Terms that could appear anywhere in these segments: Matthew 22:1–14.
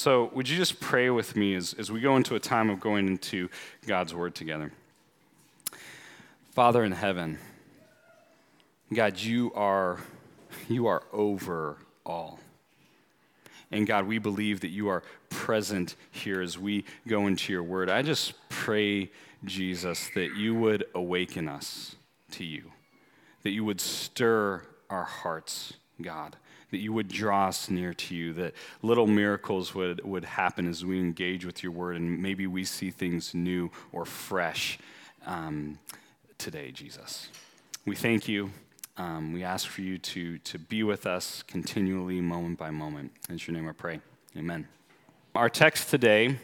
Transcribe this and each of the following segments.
So would you just pray with me as we go into a time of going into God's word together? Father in heaven, God, you are over all. And God, we believe that you are present here as we go into your word. I just pray, Jesus, that you would awaken us to you, that you would stir our hearts, God, that you would draw us near to you, that little miracles would happen as we engage with your word, and maybe we see things new or fresh today, Jesus. We thank you. We ask for you to be with us continually, moment by moment. In your name I pray. Amen. Our text today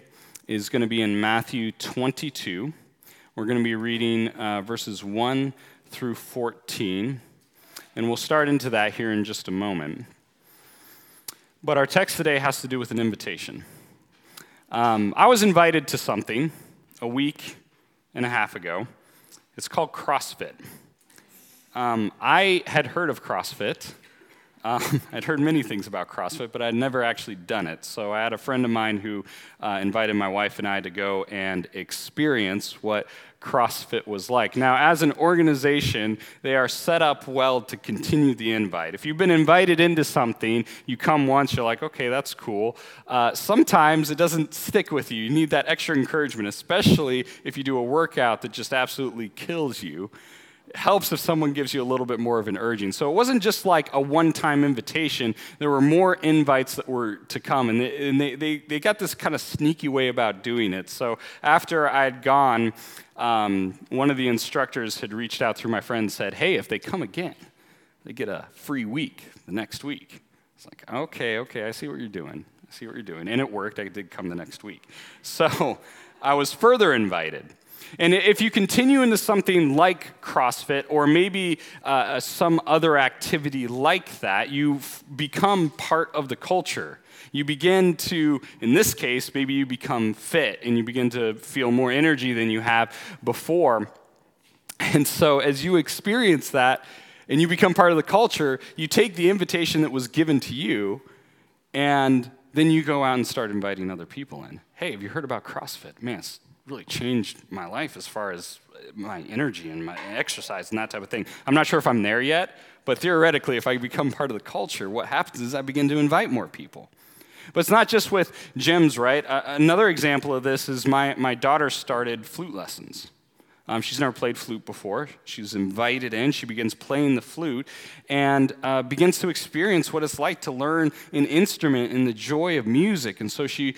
is going to be in Matthew 22. We're going to be reading verses 1 through 14, and we'll start into that here in just a moment. But our text today has to do with an invitation. I was invited to something a week and a half ago. It's called CrossFit. I had heard of CrossFit. I'd heard many things about CrossFit, but I'd never actually done it. So I had a friend of mine who invited my wife and I to go and experience what CrossFit was like. Now, as an organization, they are set up well to continue the invite. If you've been invited into something, you come once, you're like, okay, that's cool. Sometimes it doesn't stick with you. You need that extra encouragement, especially if you do a workout that just absolutely kills you. It helps if someone gives you a little bit more of an urging. So it wasn't just like a one-time invitation. There were more invites that were to come, and they got this kind of sneaky way about doing it. So after I had gone, one of the instructors had reached out through my friend and said, hey, if they come again, they get a free week the next week. It's like, okay, I see what you're doing. And it worked. I did come the next week. So I was further invited. And if you continue into something like CrossFit or maybe some other activity like that, you become part of the culture. You begin to, in this case, maybe you become fit and you begin to feel more energy than you have before. And so as you experience that and you become part of the culture, you take the invitation that was given to you and then you go out and start inviting other people in. Hey, have you heard about CrossFit? Man, it's really changed my life as far as my energy and my exercise and that type of thing. I'm not sure if I'm there yet, but theoretically, if I become part of the culture, what happens is I begin to invite more people. But it's not just with gyms, right? Another example of this is my daughter started flute lessons. She's never played flute before. She's invited in. She begins playing the flute and begins to experience what it's like to learn an instrument and the joy of music. And so she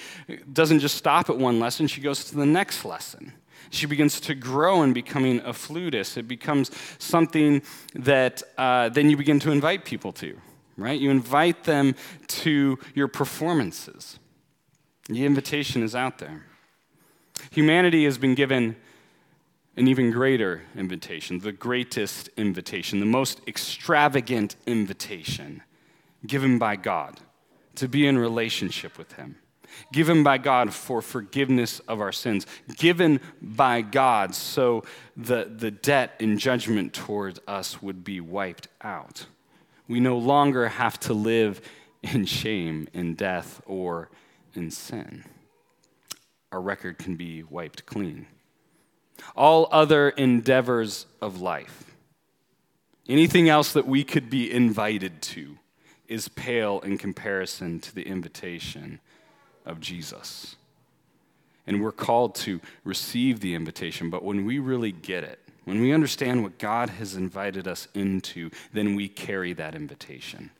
doesn't just stop at one lesson. She goes to the next lesson. She begins to grow in becoming a flutist. It becomes something that then you begin to invite people to, right? You invite them to your performances. The invitation is out there. Humanity has been given an even greater invitation, the greatest invitation, the most extravagant invitation given by God to be in relationship with him, given by God for forgiveness of our sins, given by God so the debt and judgment towards us would be wiped out. We no longer have to live in shame, in death, or in sin. Our record can be wiped clean. All other endeavors of life, anything else that we could be invited to, is pale in comparison to the invitation of Jesus. And we're called to receive the invitation, but when we really get it, when we understand what God has invited us into, then we carry that invitation.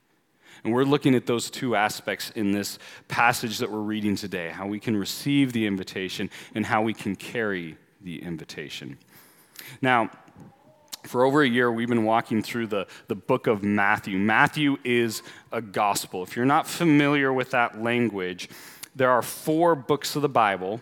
And we're looking at those two aspects in this passage that we're reading today, how we can receive the invitation and how we can carry the invitation. Now, for over a year, we've been walking through the book of Matthew. Matthew is a gospel. If you're not familiar with that language, there are 4 books of the Bible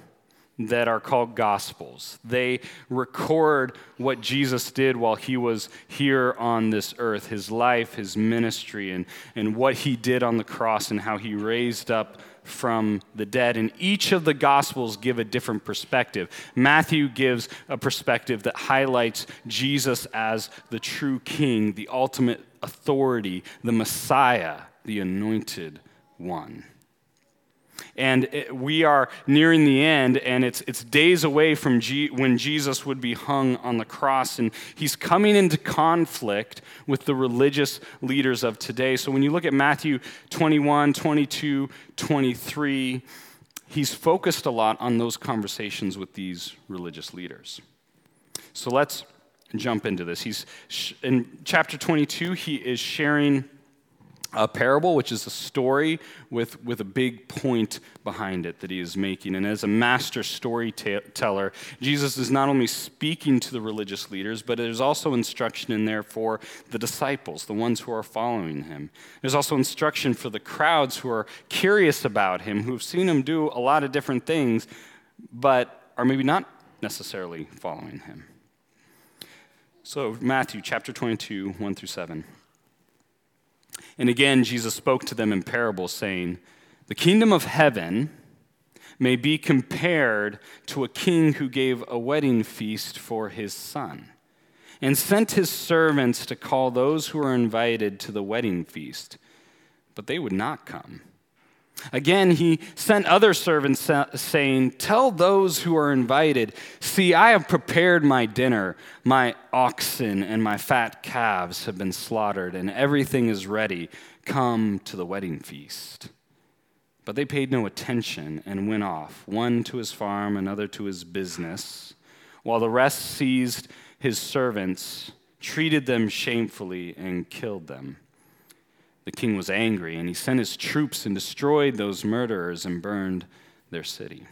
that are called gospels. They record what Jesus did while he was here on this earth, his life, his ministry, and what he did on the cross and how he raised up from the dead. And each of the Gospels give a different perspective. Matthew gives a perspective that highlights Jesus as the true king, the ultimate authority, the Messiah, the anointed one. And we are nearing the end, and it's days away from when Jesus would be hung on the cross, and he's coming into conflict with the religious leaders of today. So when you look at Matthew 21, 22, 23, he's focused a lot on those conversations with these religious leaders. So let's jump into this. He's in chapter 22, he is sharing a parable, which is a story with a big point behind it that he is making. And as a master storyteller, Jesus is not only speaking to the religious leaders, but there's also instruction in there for the disciples, the ones who are following him. There's also instruction for the crowds who are curious about him, who've seen him do a lot of different things, but are maybe not necessarily following him. So Matthew chapter 22, 1 through 7. And again, Jesus spoke to them in parables, saying, "The kingdom of heaven may be compared to a king who gave a wedding feast for his son, and sent his servants to call those who were invited to the wedding feast, but they would not come. Again, he sent other servants, saying, 'Tell those who are invited, see, I have prepared my dinner. My oxen and my fat calves have been slaughtered, and everything is ready. Come to the wedding feast.' But they paid no attention and went off, one to his farm, another to his business, while the rest seized his servants, treated them shamefully, and killed them. The king was angry, and he sent his troops and destroyed those murderers and burned their city."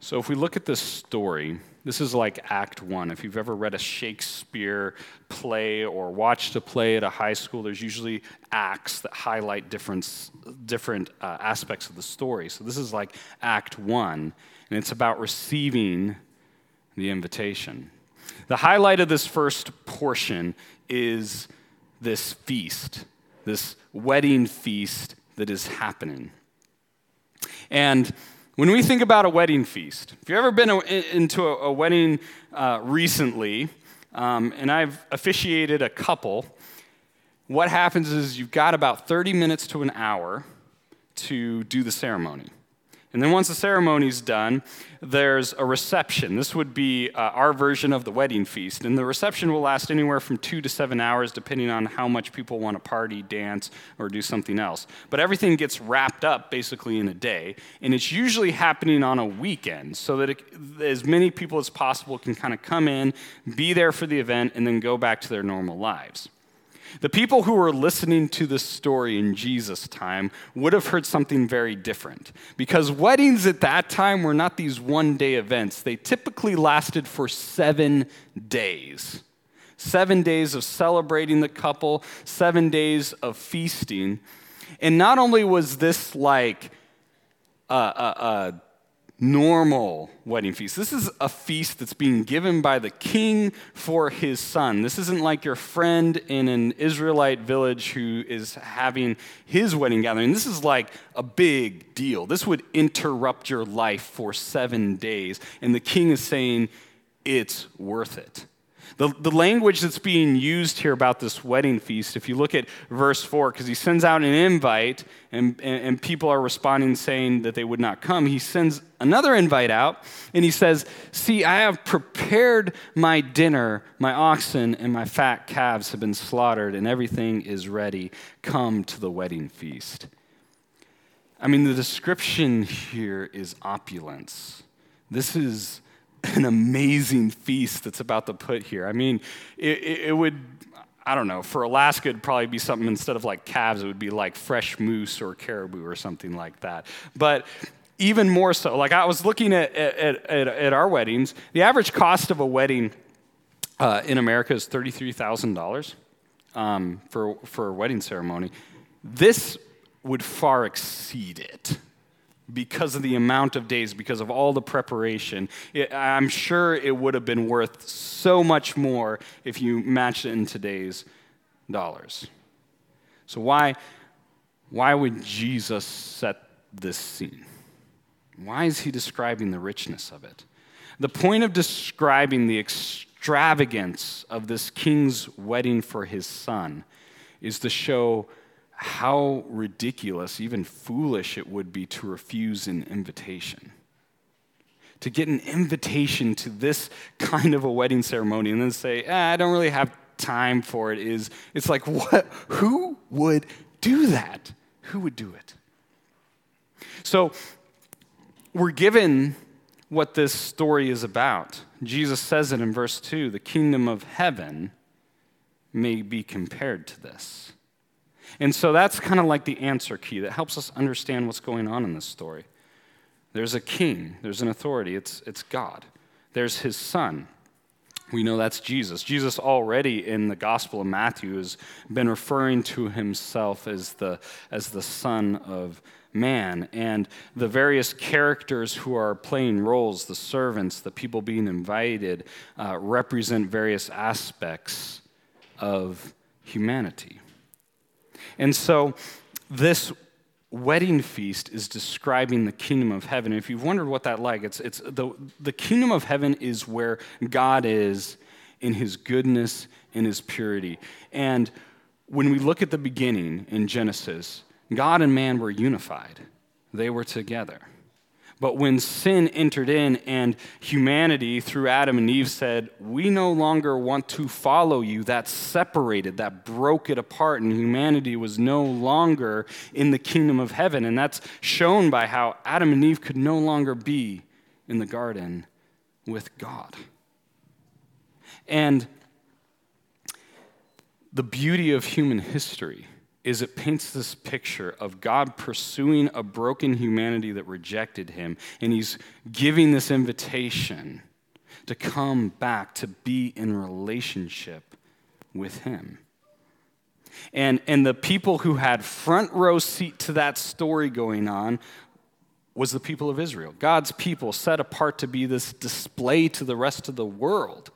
So if we look at this story, this is like Act 1. If you've ever read a Shakespeare play or watched a play at a high school, there's usually acts that highlight different aspects of the story. So this is like Act 1, and it's about receiving the invitation. The highlight of this first portion is this feast, this wedding feast that is happening. And when we think about a wedding feast, if you've ever been into a wedding recently, and I've officiated a couple, what happens is you've got about 30 minutes to an hour to do the ceremony. And then once the ceremony's done, there's a reception. This would be our version of the wedding feast. And the reception will last anywhere from 2 to 7 hours, depending on how much people want to party, dance, or do something else. But everything gets wrapped up basically in a day. And it's usually happening on a weekend so that as many people as possible can kind of come in, be there for the event, and then go back to their normal lives. The people who were listening to this story in Jesus' time would have heard something very different, because weddings at that time were not these one-day events. They typically lasted for 7 days. 7 days of celebrating the couple, 7 days of feasting. And not only was this like a normal wedding feast. This is a feast that's being given by the king for his son. This isn't like your friend in an Israelite village who is having his wedding gathering. This is like a big deal. This would interrupt your life for 7 days. And the king is saying, it's worth it. The language that's being used here about this wedding feast, if you look at verse 4, because he sends out an invite and people are responding saying that they would not come, he sends another invite out and he says, "See, I have prepared my dinner. My oxen and my fat calves have been slaughtered and everything is ready. Come to the wedding feast." I mean, the description here is opulence. This is an amazing feast that's about to put here. I mean, it would, I don't know, for Alaska, it'd probably be something instead of like calves, it would be like fresh moose or caribou or something like that. But even more so, like I was looking at our weddings, the average cost of a wedding in America is $33,000 for a wedding ceremony. This would far exceed it, because of the amount of days, because of all the preparation. I'm sure it would have been worth so much more if you matched it in today's dollars. So why would Jesus set this scene? Why is he describing the richness of it? The point of describing the extravagance of this king's wedding for his son is to show how ridiculous, even foolish it would be to refuse an invitation. To get an invitation to this kind of a wedding ceremony and then say, I don't really have time for it, it's like, what? Who would do that? Who would do it? So we're given what this story is about. Jesus says it in verse 2, the kingdom of heaven may be compared to this. And so that's kind of like the answer key that helps us understand what's going on in this story. There's a king, there's an authority, it's God. There's his son. We know that's Jesus. Jesus already in the Gospel of Matthew has been referring to himself as the Son of Man. And the various characters who are playing roles, the servants, the people being invited, represent various aspects of humanity. And so this wedding feast is describing the kingdom of heaven. If you've wondered what that's like, it's the kingdom of heaven is where God is in his goodness and his purity. And when we look at the beginning in Genesis, God and man were unified. They were together. But when sin entered in and humanity through Adam and Eve said, we no longer want to follow you, that separated, that broke it apart, and humanity was no longer in the kingdom of heaven. And that's shown by how Adam and Eve could no longer be in the garden with God. And the beauty of human history is it paints this picture of God pursuing a broken humanity that rejected him, and he's giving this invitation to come back, to be in relationship with him. And the people who had front row seat to that story going on was the people of Israel, God's people set apart to be this display to the rest of the world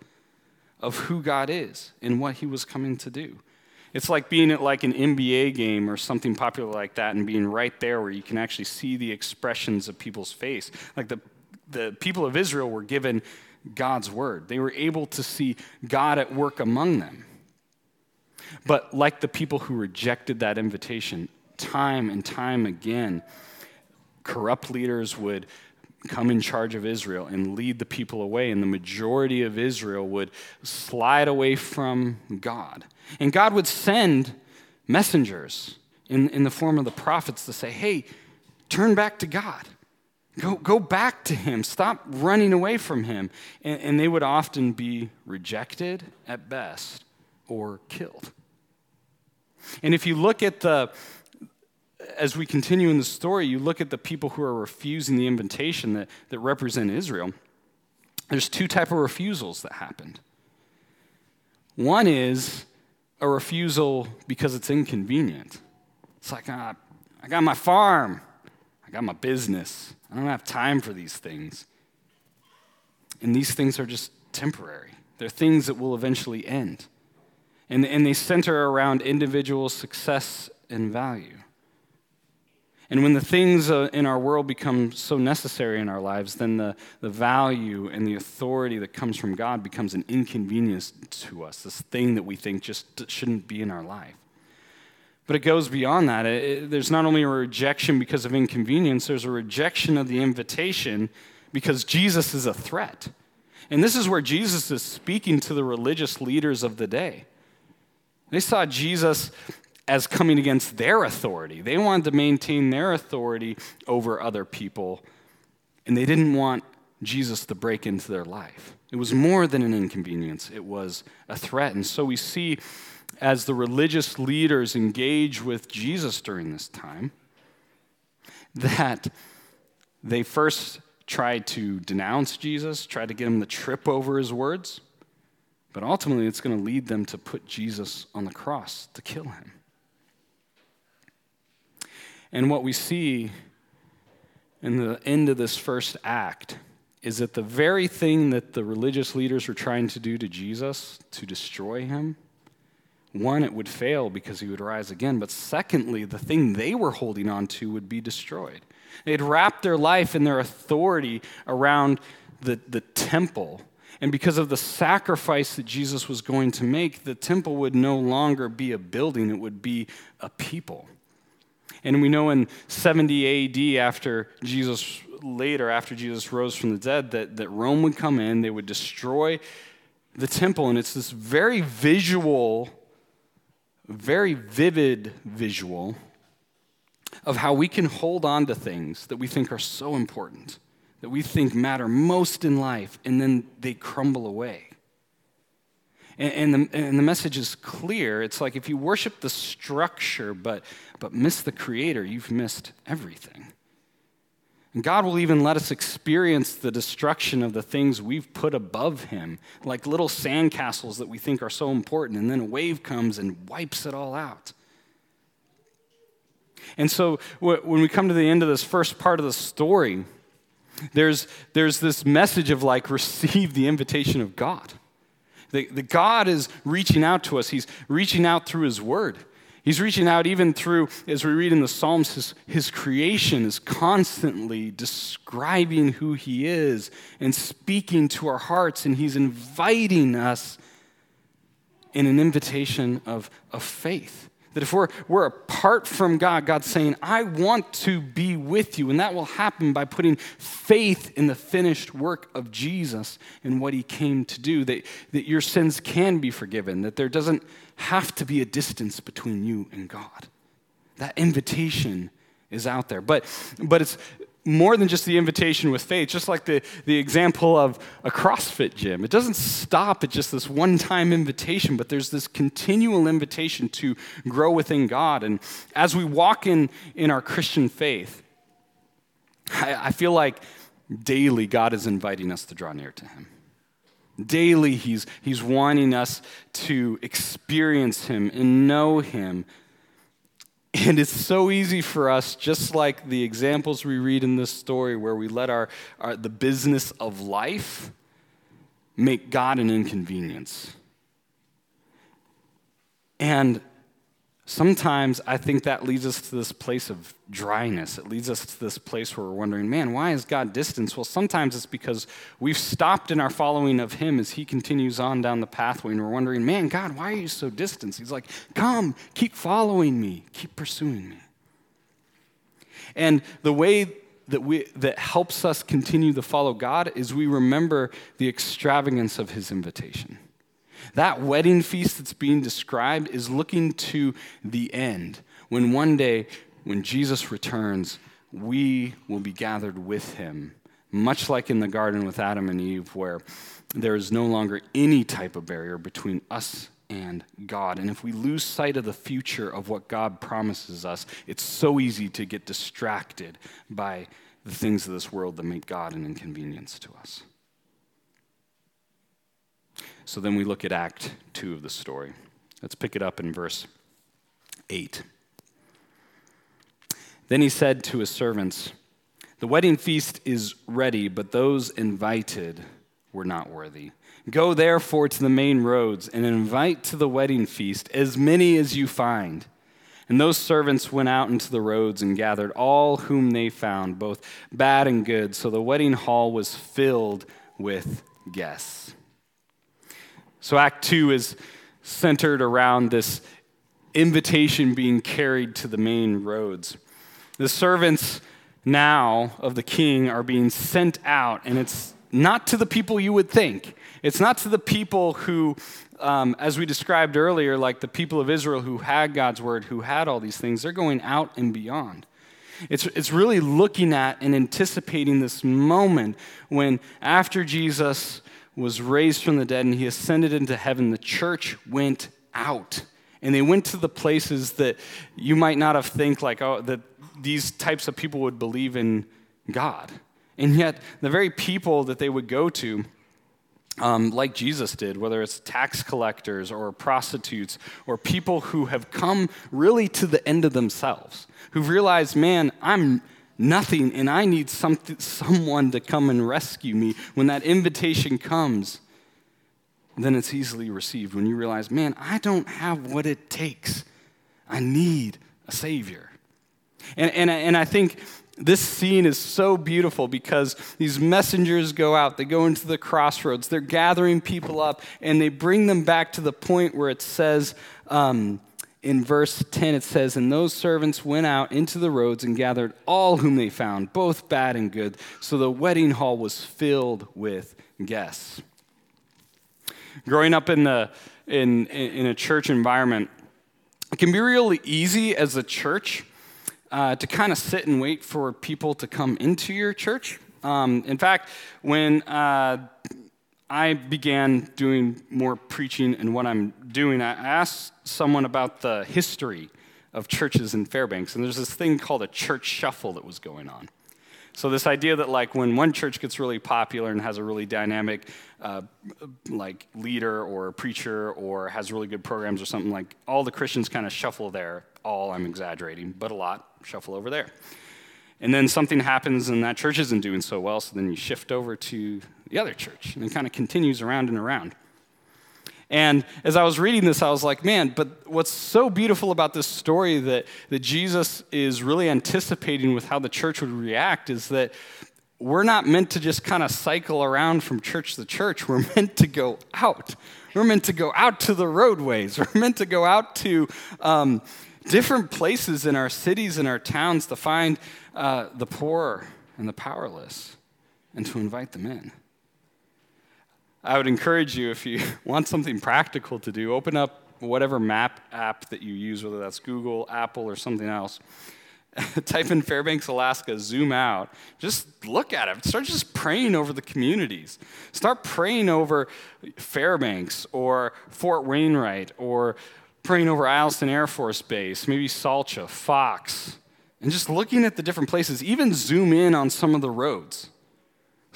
of who God is and what he was coming to do. It's like being at like an NBA game or something popular like that and being right there where you can actually see the expressions of people's face. Like the people of Israel were given God's word. They were able to see God at work among them. But like the people who rejected that invitation, time and time again, corrupt leaders would come in charge of Israel and lead the people away, and the majority of Israel would slide away from God. And God would send messengers in the form of the prophets to say, hey, turn back to God. Go back to him. Stop running away from him. And they would often be rejected at best or killed. And if you look at as we continue in the story, you look at the people who are refusing the invitation that represent Israel, there's two types of refusals that happened. One is a refusal because it's inconvenient. It's like, I got my farm. I got my business. I don't have time for these things. And these things are just temporary. They're things that will eventually end. And they center around individual success and value. And when the things in our world become so necessary in our lives, then the value and the authority that comes from God becomes an inconvenience to us, this thing that we think just shouldn't be in our life. But it goes beyond that. There's not only a rejection because of inconvenience, there's a rejection of the invitation because Jesus is a threat. And this is where Jesus is speaking to the religious leaders of the day. They saw Jesus as coming against their authority. They wanted to maintain their authority over other people, and they didn't want Jesus to break into their life. It was more than an inconvenience. It was a threat. And so we see as the religious leaders engage with Jesus during this time that they first tried to denounce Jesus, tried to get him to trip over his words, but ultimately it's going to lead them to put Jesus on the cross to kill him. And what we see in the end of this first act is that the very thing that the religious leaders were trying to do to Jesus, to destroy him, one, it would fail because he would rise again, but secondly, the thing they were holding on to would be destroyed. They'd wrapped their life and their authority around the temple. And because of the sacrifice that Jesus was going to make, the temple would no longer be a building, it would be a people. And we know in 70 AD, after Jesus rose from the dead, that Rome would come in, they would destroy the temple, and it's this very visual, very vivid visual of how we can hold on to things that we think are so important, that we think matter most in life, and then they crumble away. And the message is clear. It's like if you worship the structure but miss the Creator, you've missed everything. And God will even let us experience the destruction of the things we've put above Him, like little sandcastles that we think are so important, and then a wave comes and wipes it all out. And so when we come to the end of this first part of the story, there's this message of like, receive the invitation of God. The God is reaching out to us. He's reaching out through His Word. He's reaching out even through, as we read in the Psalms, his creation is constantly describing who He is and speaking to our hearts, and He's inviting us in an invitation of faith. That if we're apart from God, God's saying, I want to be with you, and that will happen by putting faith in the finished work of Jesus and what He came to do, that your sins can be forgiven, that there doesn't have to be a distance between you and God. That invitation is out there. But it's more than just the invitation with faith, just like the example of a CrossFit gym. It doesn't stop at just this one-time invitation, but there's this continual invitation to grow within God. And as we walk in our Christian faith, I feel like daily God is inviting us to draw near to Him. Daily He's wanting us to experience Him and know Him. And it's so easy for us, just like the examples we read in this story, where we let the business of life make God an inconvenience. And sometimes I think that leads us to this place of dryness. It leads us to this place where we're wondering, man, why is God distant? Well, sometimes it's because we've stopped in our following of Him as He continues on down the pathway, and we're wondering, man, God, why are you so distant? He's like, come, keep following me, keep pursuing me. And the way that helps us continue to follow God is we remember the extravagance of His invitation. That wedding feast that's being described is looking to the end, when one day, when Jesus returns, we will be gathered with Him, much like in the garden with Adam and Eve, where there is no longer any type of barrier between us and God. And if we lose sight of the future of what God promises us, it's so easy to get distracted by the things of this world that make God an inconvenience to us. So then we look at Act 2 of the story. Let's pick it up in verse 8. Then he said to his servants, "The wedding feast is ready, but those invited were not worthy. Go therefore to the main roads and invite to the wedding feast as many as you find." And those servants went out into the roads and gathered all whom they found, both bad and good. So the wedding hall was filled with guests. So Act 2 is centered around this invitation being carried to the main roads. The servants now of the king are being sent out, and it's not to the people you would think. It's not to the people who, as we described earlier, like the people of Israel who had God's word, who had all these things. They're going out and beyond. It's really looking at and anticipating this moment when, after Jesus was raised from the dead and He ascended into heaven, the church went out. And they went to the places that you might not have think like, oh, that these types of people would believe in God. And yet, the very people that they would go to, like Jesus did, whether it's tax collectors or prostitutes or people who have come really to the end of themselves, who've realized, man, I'm nothing, and I need someone to come and rescue me. When that invitation comes, then it's easily received. When you realize, man, I don't have what it takes. I need a Savior. And I think This scene is so beautiful because these messengers go out, they go into the crossroads, they're gathering people up, and they bring them back to the point where it says, in verse 10, it says, "And those servants went out into the roads and gathered all whom they found, both bad and good, so the wedding hall was filled with guests." Growing up in a church environment, it can be really easy as a church to kind of sit and wait for people to come into your church. In fact, when I began doing more preaching and what I'm doing, I asked someone about the history of churches in Fairbanks, and there's this thing called a church shuffle that was going on. So this idea that like when one church gets really popular and has a really dynamic like leader or preacher or has really good programs or something, like all the Christians kind of shuffle there. All, I'm exaggerating, but a lot, shuffle over there. And then something happens and that church isn't doing so well, so then you shift over to the other church, and it kind of continues around and around. And as I was reading this, I was like, man, but what's so beautiful about this story that Jesus is really anticipating with how the church would react is that we're not meant to just kind of cycle around from church to church. We're meant to go out. We're meant to go out to the roadways. We're meant to go out to different places in our cities and our towns to find the poor and the powerless and to invite them in. I would encourage you, if you want something practical to do, open up whatever map app that you use, whether that's Google, Apple, or something else. Type in Fairbanks, Alaska, zoom out. Just look at it. Start just praying over the communities. Start praying over Fairbanks or Fort Wainwright, or praying over Allison Air Force Base, maybe Salcha, Fox, and just looking at the different places. Even zoom in on some of the roads.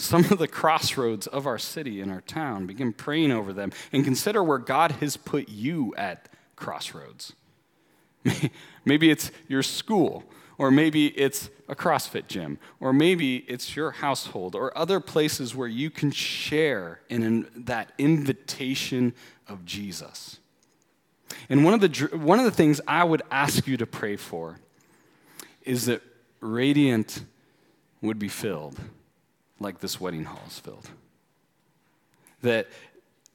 Some of the crossroads of our city and our town, begin praying over them and consider where God has put you at crossroads. Maybe it's your school, or maybe it's a CrossFit gym, or maybe it's your household, or other places where you can share in that invitation of Jesus. And one of the things I would ask you to pray for is that Radiant would be filled like this wedding hall is filled. That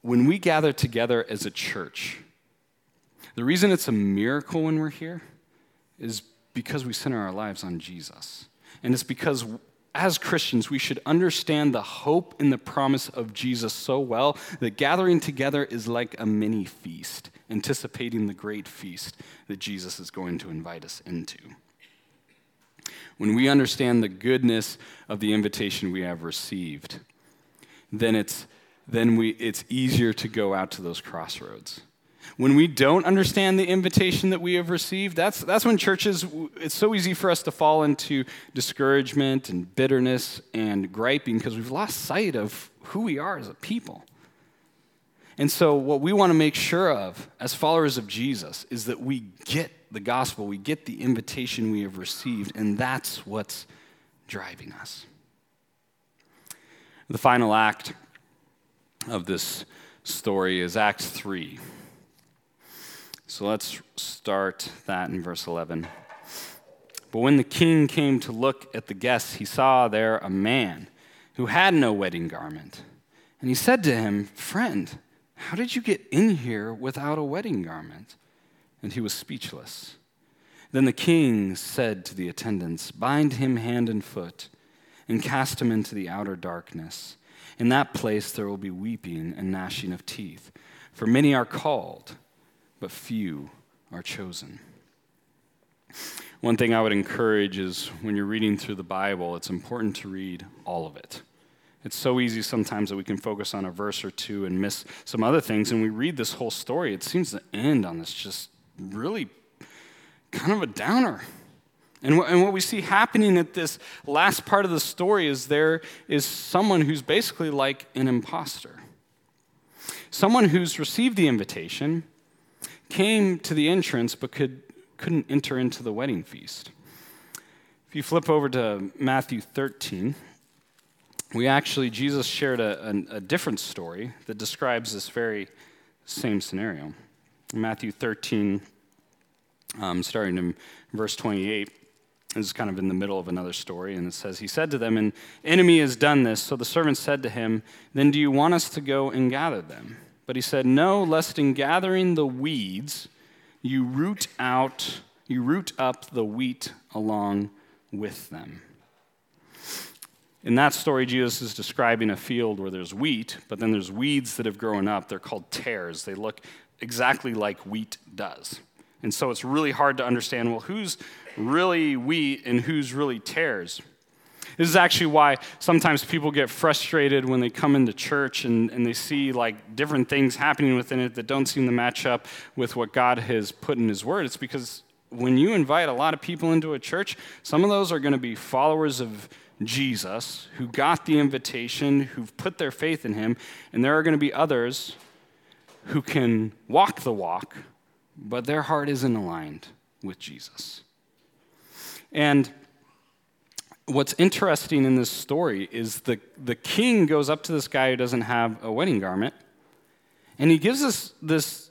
when we gather together as a church, the reason it's a miracle when we're here is because we center our lives on Jesus. And it's because as Christians, we should understand the hope and the promise of Jesus so well that gathering together is like a mini feast, anticipating the great feast that Jesus is going to invite us into. When we understand the goodness of the invitation we have received, then it's easier to go out to those crossroads. When we don't understand the invitation that we have received, that's when churches, it's so easy for us to fall into discouragement and bitterness and griping because we've lost sight of who we are as a people. And so what we want to make sure of as followers of Jesus is that we get the gospel, we get the invitation we have received, and that's what's driving us. The final act of this story is Act 3. So let's start that in verse 11. "But when the king came to look at the guests, he saw there a man who had no wedding garment. And he said to him, 'Friend, how did you get in here without a wedding garment?' And he was speechless. Then the king said to the attendants, 'Bind him hand and foot and cast him into the outer darkness. In that place there will be weeping and gnashing of teeth. For many are called, but few are chosen.'" One thing I would encourage is when you're reading through the Bible, it's important to read all of it. It's so easy sometimes that we can focus on a verse or two and miss some other things. And we read this whole story. It seems to end on this just really kind of a downer. And what we see happening at this last part of the story is there is someone who's basically like an imposter. Someone who's received the invitation, came to the entrance, but couldn't enter into the wedding feast. If you flip over to Matthew 13... Jesus shared a different story that describes this very same scenario. Matthew 13, starting in verse 28, This is kind of in the middle of another story, and it says, he said to them, an enemy has done this. So the servants said to him, then do you want us to go and gather them? But he said, no, lest in gathering the weeds, you root up the wheat along with them. In that story, Jesus is describing a field where there's wheat, but then there's weeds that have grown up. They're called tares. They look exactly like wheat does. And so it's really hard to understand, well, who's really wheat and who's really tares? This is actually why sometimes people get frustrated when they come into church and they see like different things happening within it that don't seem to match up with what God has put in his word. It's because when you invite a lot of people into a church, some of those are going to be followers of Jesus who got the invitation, who've put their faith in him, and there are going to be others who can walk the walk, but their heart isn't aligned with Jesus. And what's interesting in this story is the king goes up to this guy who doesn't have a wedding garment, and he gives us this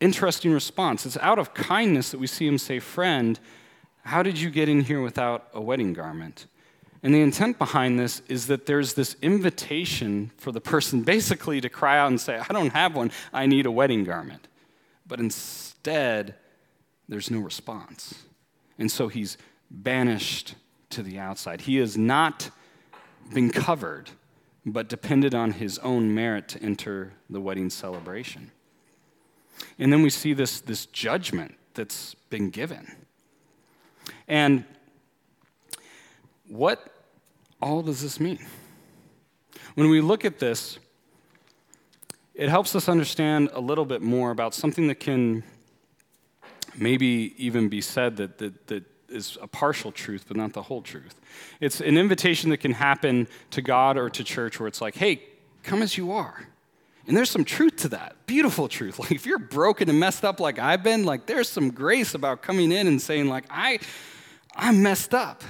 interesting response. It's out of kindness that we see him say, friend, how did you get in here without a wedding garment? And the intent behind this is that there's this invitation for the person basically to cry out and say, I don't have one, I need a wedding garment. But instead, there's no response. And so he's banished to the outside. He has not been covered, but depended on his own merit to enter the wedding celebration. And then we see this judgment that's been given. And what all does this mean? When we look at this, it helps us understand a little bit more about something that can maybe even be said that is a partial truth, but not the whole truth. It's an invitation that can happen to God or to church where it's like, hey, come as you are. And there's some truth to that, beautiful truth. Like if you're broken and messed up like I've been, like there's some grace about coming in and saying like, I'm messed up.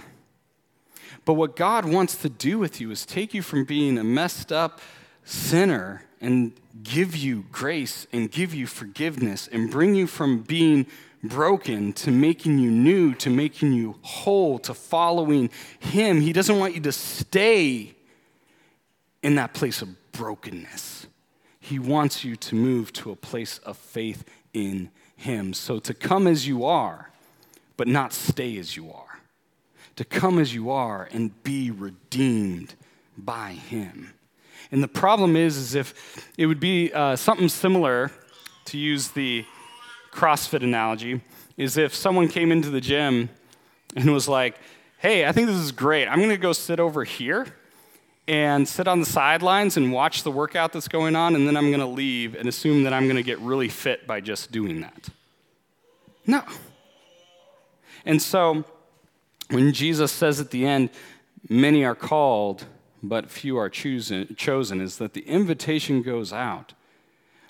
But what God wants to do with you is take you from being a messed up sinner and give you grace and give you forgiveness and bring you from being broken to making you new, to making you whole, to following him. He doesn't want you to stay in that place of brokenness. He wants you to move to a place of faith in him. So to come as you are, but not stay as you are. To come as you are and be redeemed by him. And the problem is if it would be something similar, to use the CrossFit analogy, is if someone came into the gym and was like, hey, I think this is great. I'm going to go sit over here and sit on the sidelines and watch the workout that's going on, and then I'm going to leave and assume that I'm going to get really fit by just doing that. No. And so when Jesus says at the end, many are called, but few are chosen, is that the invitation goes out.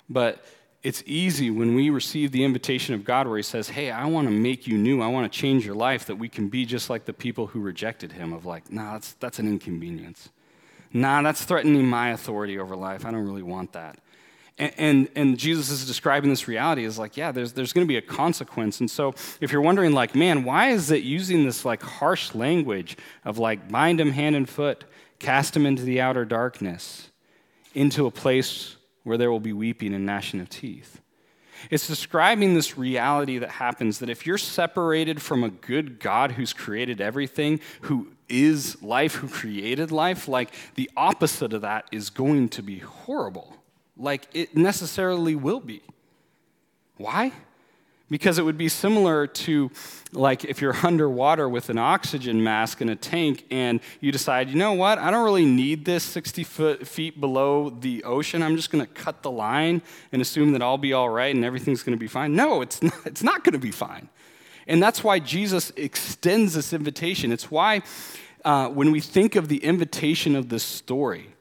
But it's easy when we receive the invitation of God where he says, hey, I want to make you new. I want to change your life, that we can be just like the people who rejected him of like, nah, that's an inconvenience. Nah, that's threatening my authority over life. I don't really want that. And Jesus is describing this reality as like, yeah, there's going to be a consequence. And so if you're wondering like, man, why is it using this like harsh language of like bind him hand and foot, cast him into the outer darkness, into a place where there will be weeping and gnashing of teeth. It's describing this reality that happens, that if you're separated from a good God who's created everything, who is life, who created life, like the opposite of that is going to be horrible. Like it necessarily will be. Why? Because it would be similar to like if you're underwater with an oxygen mask and a tank and you decide, you know what, I don't really need this 60 feet below the ocean. I'm just going to cut the line and assume that I'll be all right and everything's going to be fine. No, it's not going to be fine. And that's why Jesus extends this invitation. It's why when we think of the invitation of this story,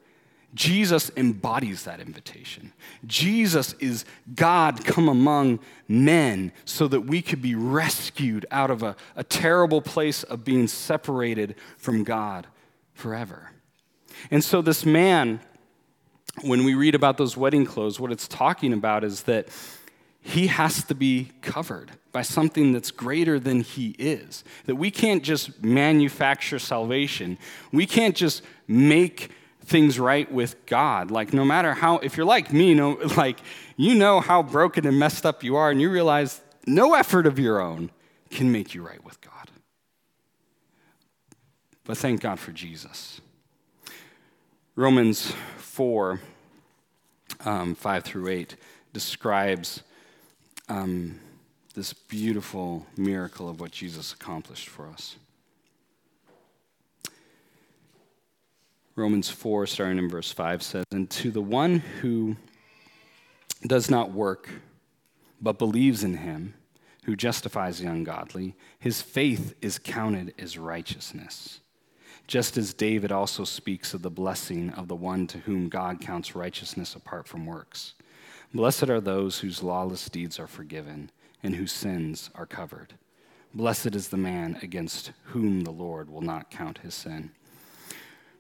Jesus embodies that invitation. Jesus is God come among men so that we could be rescued out of a terrible place of being separated from God forever. And so this man, when we read about those wedding clothes, what it's talking about is that he has to be covered by something that's greater than he is. That we can't just manufacture salvation. We can't just make things right with God. Like, no matter how, if you're like me, how broken and messed up you are, and you realize no effort of your own can make you right with God. But thank God for Jesus. Romans 4, 5 through 8 describes this beautiful miracle of what Jesus accomplished for us. Romans 4, starting in verse 5, says, "And to the one who does not work, but believes in him who justifies the ungodly, his faith is counted as righteousness. Just as David also speaks of the blessing of the one to whom God counts righteousness apart from works. Blessed are those whose lawless deeds are forgiven and whose sins are covered. Blessed is the man against whom the Lord will not count his sin."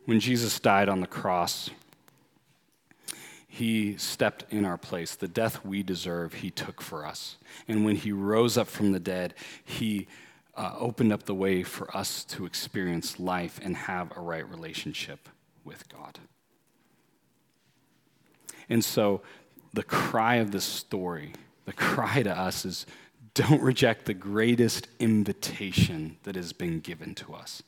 When Jesus died on the cross, he stepped in our place. The death we deserve, he took for us. And when he rose up from the dead, he opened up the way for us to experience life and have a right relationship with God. And so the cry of this story, the cry to us is, don't reject the greatest invitation that has been given to us.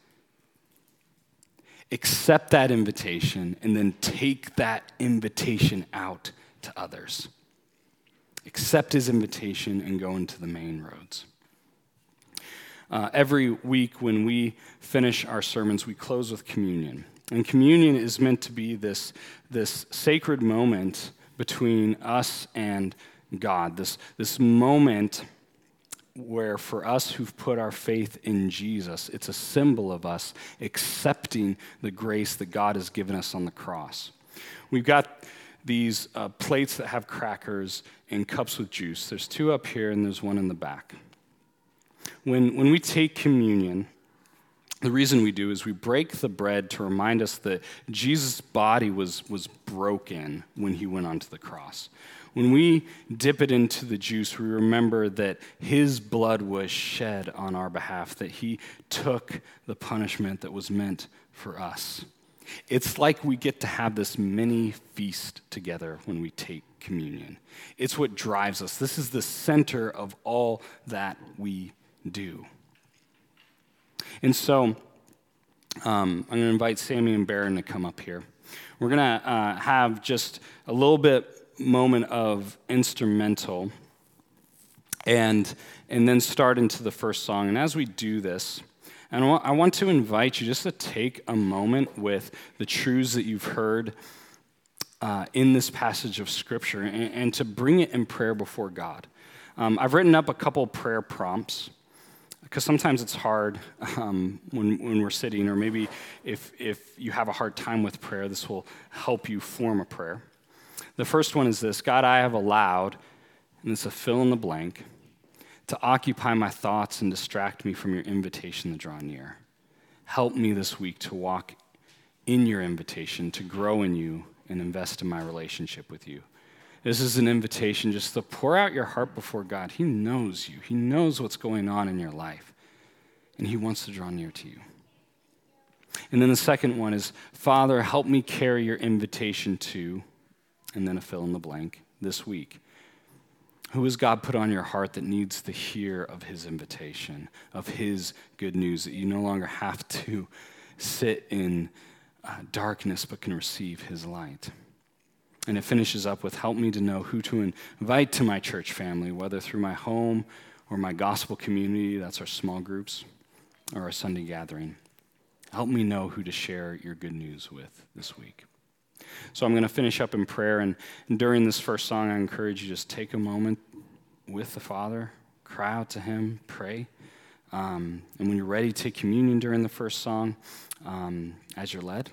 Accept that invitation and then take that invitation out to others. Accept his invitation and go into the main roads. Every week when we finish our sermons, we close with communion. And communion is meant to be this sacred moment between us and God, this moment where for us who've put our faith in Jesus, it's a symbol of us accepting the grace that God has given us on the cross. We've got these plates that have crackers and cups with juice. There's two up here and there's one in the back. When we take communion, the reason we do is we break the bread to remind us that Jesus' body was broken when he went onto the cross. When we dip it into the juice, we remember that his blood was shed on our behalf, that he took the punishment that was meant for us. It's like we get to have this mini feast together when we take communion. It's what drives us. This is the center of all that we do. And so I'm going to invite Sammy and Baron to come up here. We're going to have just a little bit moment of instrumental and then start into the first song. And as we do this, and I want to invite you just to take a moment with the truths that you've heard in this passage of Scripture and to bring it in prayer before God. I've written up a couple prayer prompts, because sometimes it's hard when we're sitting, or maybe if you have a hard time with prayer, this will help you form a prayer. The first one is this: God, I have allowed, and it's a fill in the blank, to occupy my thoughts and distract me from your invitation to draw near. Help me this week to walk in your invitation, to grow in you and invest in my relationship with you. This is an invitation just to pour out your heart before God. He knows you. He knows what's going on in your life, and he wants to draw near to you. And then the second one is, Father, help me carry your invitation to, and then a fill in the blank, this week. Who has God put on your heart that needs to hear of his invitation, of his good news, that you no longer have to sit in darkness but can receive his light? And it finishes up with, help me to know who to invite to my church family, whether through my home or my gospel community, that's our small groups, or our Sunday gathering. Help me know who to share your good news with this week. So I'm going to finish up in prayer, and during this first song, I encourage you just take a moment with the Father, cry out to him, pray. And when you're ready, take communion during the first song as you're led.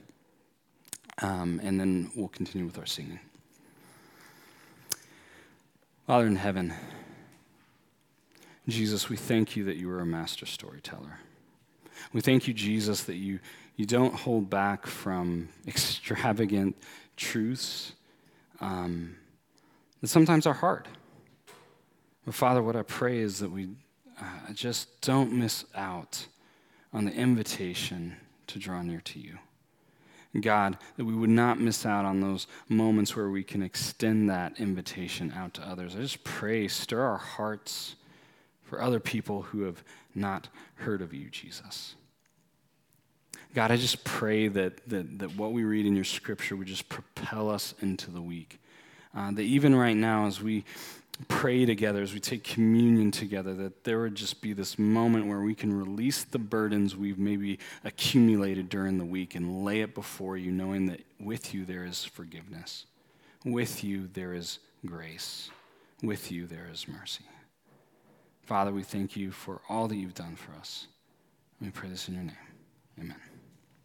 And then we'll continue with our singing. Father in heaven, Jesus, we thank you that you are a master storyteller. We thank you, Jesus, that you don't hold back from extravagant truths that sometimes are hard. But Father, what I pray is that we just don't miss out on the invitation to draw near to you. God, that we would not miss out on those moments where we can extend that invitation out to others. I just pray, stir our hearts for other people who have not heard of you, Jesus. God, I just pray that what we read in your scripture would just propel us into the week. That even right now, as we pray together, as we take communion together, that there would just be this moment where we can release the burdens we've maybe accumulated during the week and lay it before you, knowing that with you there is forgiveness. With you there is grace. With you there is mercy. Father, we thank you for all that you've done for us. We pray this in your name. Amen.